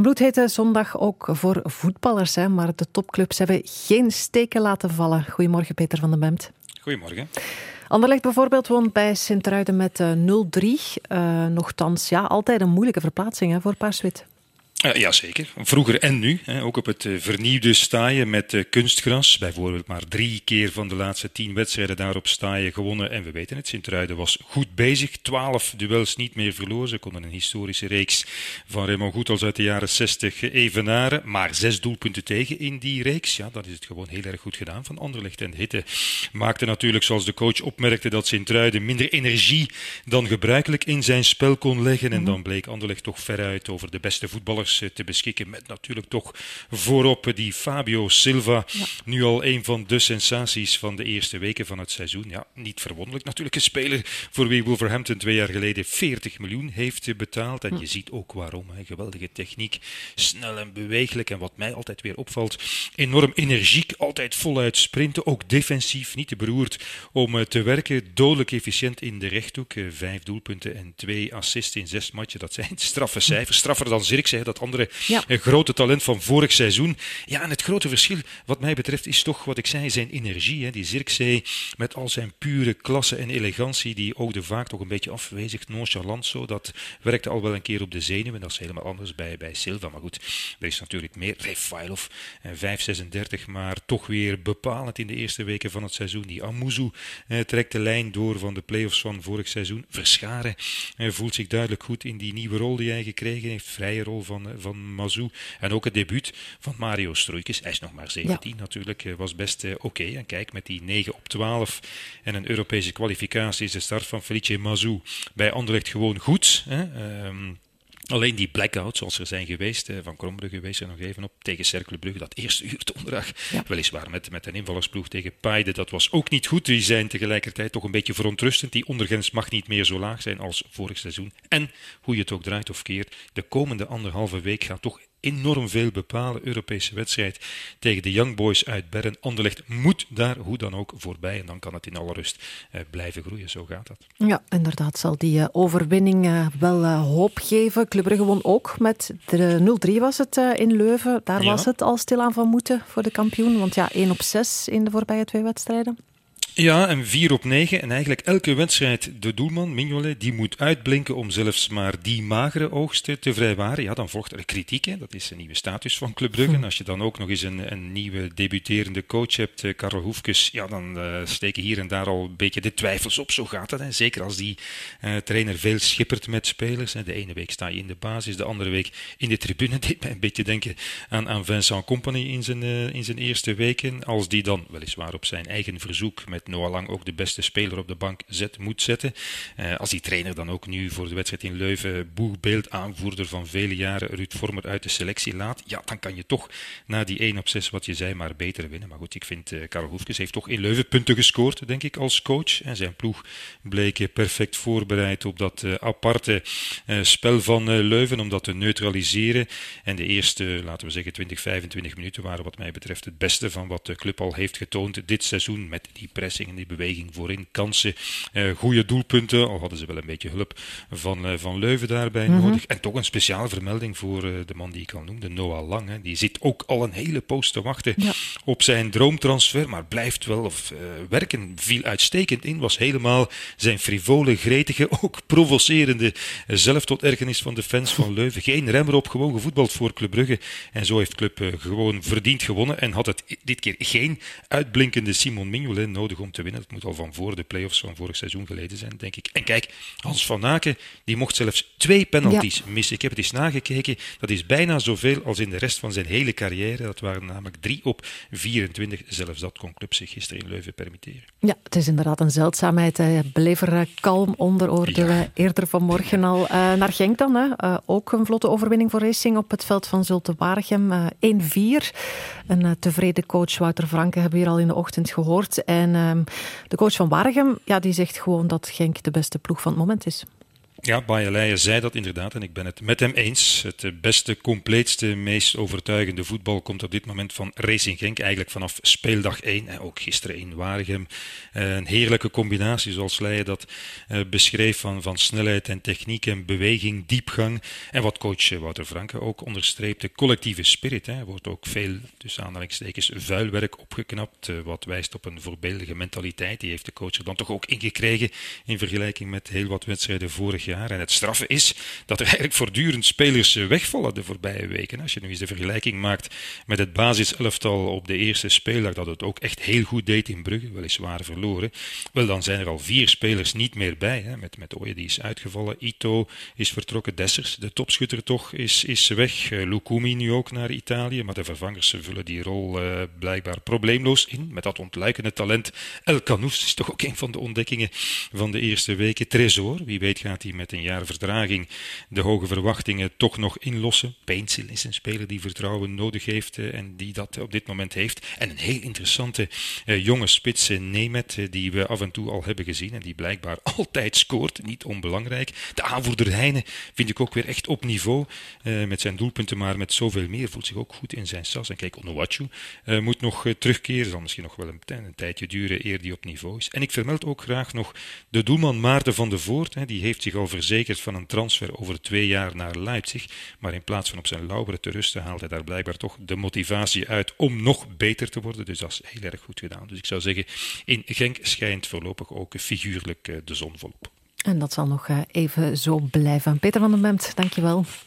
Een bloedhete zondag ook voor voetballers, hè? Maar de topclubs hebben geen steken laten vallen. Goedemorgen, Peter Vandenbempt. Goedemorgen. Anderlecht bijvoorbeeld won bij Sint-Truiden met 0-3. Nochtans, ja, altijd een moeilijke verplaatsing hè, voor Paars-Wit. Jazeker. Vroeger en nu. Hè, ook op het vernieuwde staaien met kunstgras. Bijvoorbeeld maar 3 keer van de laatste 10 wedstrijden daarop staaien gewonnen. En we weten het, Sint-Truiden was goed bezig. 12 duels niet meer verloren. Ze konden een historische reeks van Raymond Goed als uit de jaren 60 evenaren. Maar 6 doelpunten tegen in die reeks. Ja, dat is het gewoon heel erg goed gedaan van Anderlecht. En Hitte maakte natuurlijk, zoals de coach opmerkte, dat Sint-Truiden minder energie dan gebruikelijk in zijn spel kon leggen. En dan bleek Anderlecht toch veruit over de beste voetballers te beschikken, met natuurlijk toch voorop die Fabio Silva, ja. Nu al een van de sensaties van de eerste weken van het seizoen. Ja, niet verwonderlijk natuurlijk, een speler voor wie Wolverhampton 2 jaar geleden 40 miljoen heeft betaald. En je ziet ook waarom, hè. Geweldige techniek, snel en beweeglijk en wat mij altijd weer opvalt, enorm energiek, altijd voluit sprinten, ook defensief, niet te beroerd om te werken, dodelijk efficiënt in de rechthoek, 5 doelpunten en 2 assists in 6 matchen, dat zijn straffe cijfers, straffer dan Zirkzee, dat andere grote talent van vorig seizoen. Ja, en het grote verschil wat mij betreft is toch, wat ik zei, zijn energie. Hè. Die Zirkzee met al zijn pure klasse en elegantie, die oogde vaak toch een beetje afwezig, nonchalant zo. Dat werkte al wel een keer op de zenuwen. Dat is helemaal anders bij Silva. Maar goed, er is natuurlijk meer. Rafailov, 5,36, maar toch weer bepalend in de eerste weken van het seizoen. Die Amoezu trekt de lijn door van de play-offs van vorig seizoen. Verscharen voelt zich duidelijk goed in die nieuwe rol die hij gekregen heeft. Vrije rol van Mazou. En ook het debuut van Mario Struijkes. Hij is nog maar 17 natuurlijk. Was best oké. En kijk, met die 9 op 12 en een Europese kwalificatie is de start van Felice Mazou bij Anderlecht gewoon goed. Hè? Alleen die blackouts, zoals er zijn geweest, Van Krombrugge wees er nog even op, tegen Cercle Brugge, dat eerste uur donderdag, weliswaar met een invallersploeg tegen Paide, dat was ook niet goed. Die zijn tegelijkertijd toch een beetje verontrustend. Die ondergrens mag niet meer zo laag zijn als vorig seizoen. En, hoe je het ook draait of keert, de komende 1,5 week gaat toch enorm veel bepalen. Europese wedstrijd tegen de Young Boys uit Bern. Anderlecht moet daar hoe dan ook voorbij. En dan kan het in alle rust blijven groeien. Zo gaat dat. Ja, inderdaad zal die overwinning wel hoop geven. Club Brugge won ook met 0-3 was het in Leuven. Daar was het al stilaan van moeten voor de kampioen. Want ja, 1 op 6 in de voorbije 2 wedstrijden. Ja, en 4 op 9. En eigenlijk elke wedstrijd de doelman, Mignolet, die moet uitblinken om zelfs maar die magere oogsten te vrijwaren. Ja, dan volgt er kritiek. Hè. Dat is een nieuwe status van Club Brugge. En als je dan ook nog eens een nieuwe debuterende coach hebt, Karel Hoefkes, ja, dan steken hier en daar al een beetje de twijfels op. Zo gaat dat. Hè. Zeker als die trainer veel schippert met spelers. Hè. De ene week sta je in de basis, de andere week in de tribune. Dat deed mij een beetje denken aan Vincent Kompany in zijn eerste weken. Als die dan, weliswaar op zijn eigen verzoek, met Noah Lang ook de beste speler op de bank moet zetten. Als die trainer dan ook nu voor de wedstrijd in Leuven boegbeeld, aanvoerder van vele jaren, Ruud Vormer uit de selectie laat, ja, dan kan je toch na die 1 op 6, wat je zei, maar beter winnen. Maar goed, ik vind Karel Hoefkes heeft toch in Leuven punten gescoord, denk ik, als coach. En zijn ploeg bleek perfect voorbereid op dat aparte spel van Leuven, om dat te neutraliseren. En de eerste, laten we zeggen, 20, 25 minuten waren wat mij betreft het beste van wat de club al heeft getoond dit seizoen, met die pressing en die beweging voorin, kansen, goede doelpunten, al hadden ze wel een beetje hulp van Leuven daarbij nodig. En toch een speciale vermelding voor de man die ik al noemde, Noah Lang. Hè. Die zit ook al een hele poos te wachten op zijn droomtransfer, maar blijft wel werken. Viel uitstekend in, was helemaal zijn frivole, gretige, ook provocerende, zelf tot ergernis van de fans van Leuven. Geen rem erop, gewoon gevoetbald voor Club Brugge. En zo heeft Club gewoon verdiend gewonnen en had het dit keer geen uitblinkende Simon Mignolet nodig om te winnen. Dat moet al van voor de play-offs van vorig seizoen geleden zijn, denk ik. En kijk, Hans Vanaken, die mocht zelfs 2 penalties missen. Ik heb het eens nagekeken. Dat is bijna zoveel als in de rest van zijn hele carrière. Dat waren namelijk 3 op 24. Zelfs dat kon Club zich gisteren in Leuven permitteren. Ja, het is inderdaad een zeldzaamheid. Hij bleef er kalm onder, hoorden we eerder vanmorgen al. Naar Genk dan, hè. Ook een vlotte overwinning voor Racing op het veld van Zulte Waregem. 1-4. Een tevreden coach, Wouter Franke, hebben we hier al in de ochtend gehoord. En de coach van Waregem, ja, die zegt gewoon dat Genk de beste ploeg van het moment is. Ja, Leye zei dat inderdaad en ik ben het met hem eens. Het beste, compleetste, meest overtuigende voetbal komt op dit moment van Racing Genk. Eigenlijk vanaf speeldag 1 en ook gisteren in Waregem. Een heerlijke combinatie zoals Leye dat beschreef van snelheid en techniek en beweging, diepgang. En wat coach Wouter Franke ook onderstreept, de collectieve spirit. Er wordt ook veel, tussen aanhalingstekens, vuilwerk opgeknapt. Wat wijst op een voorbeeldige mentaliteit. Die heeft de coach er dan toch ook ingekregen in vergelijking met heel wat wedstrijden vorig jaar. En het straffe is dat er eigenlijk voortdurend spelers wegvallen de voorbije weken. Als je nu eens de vergelijking maakt met het basiselftal op de eerste speeldag, dat het ook echt heel goed deed in Brugge, weliswaar verloren. Wel, dan zijn er al 4 spelers niet meer bij. Hè. Met Oye, die is uitgevallen. Ito is vertrokken. Dessers, de topschutter toch, is weg. Lukumi nu ook naar Italië. Maar de vervangers vullen die rol blijkbaar probleemloos in. Met dat ontluikende talent. El Canoes is toch ook een van de ontdekkingen van de eerste weken. Tresor, wie weet gaat hij met een jaar verdraging de hoge verwachtingen toch nog inlossen. Pencil is een speler die vertrouwen nodig heeft en die dat op dit moment heeft. En een heel interessante jonge spits, Nemet, die we af en toe al hebben gezien en die blijkbaar altijd scoort. Niet onbelangrijk. De aanvoerder Heine vind ik ook weer echt op niveau met zijn doelpunten, maar met zoveel meer. Voelt zich ook goed in zijn sas. En kijk, Onuachu moet nog terugkeren. Zal misschien nog wel een tijdje duren eer die op niveau is. En ik vermeld ook graag nog de doelman Maarten van de Voort. Die heeft zich al verzekerd van een transfer over 2 jaar naar Leipzig. Maar in plaats van op zijn lauweren te rusten, haalt hij daar blijkbaar toch de motivatie uit om nog beter te worden. Dus dat is heel erg goed gedaan. Dus ik zou zeggen, in Genk schijnt voorlopig ook figuurlijk de zon volop. En dat zal nog even zo blijven. Peter Vandenbempt, dankjewel.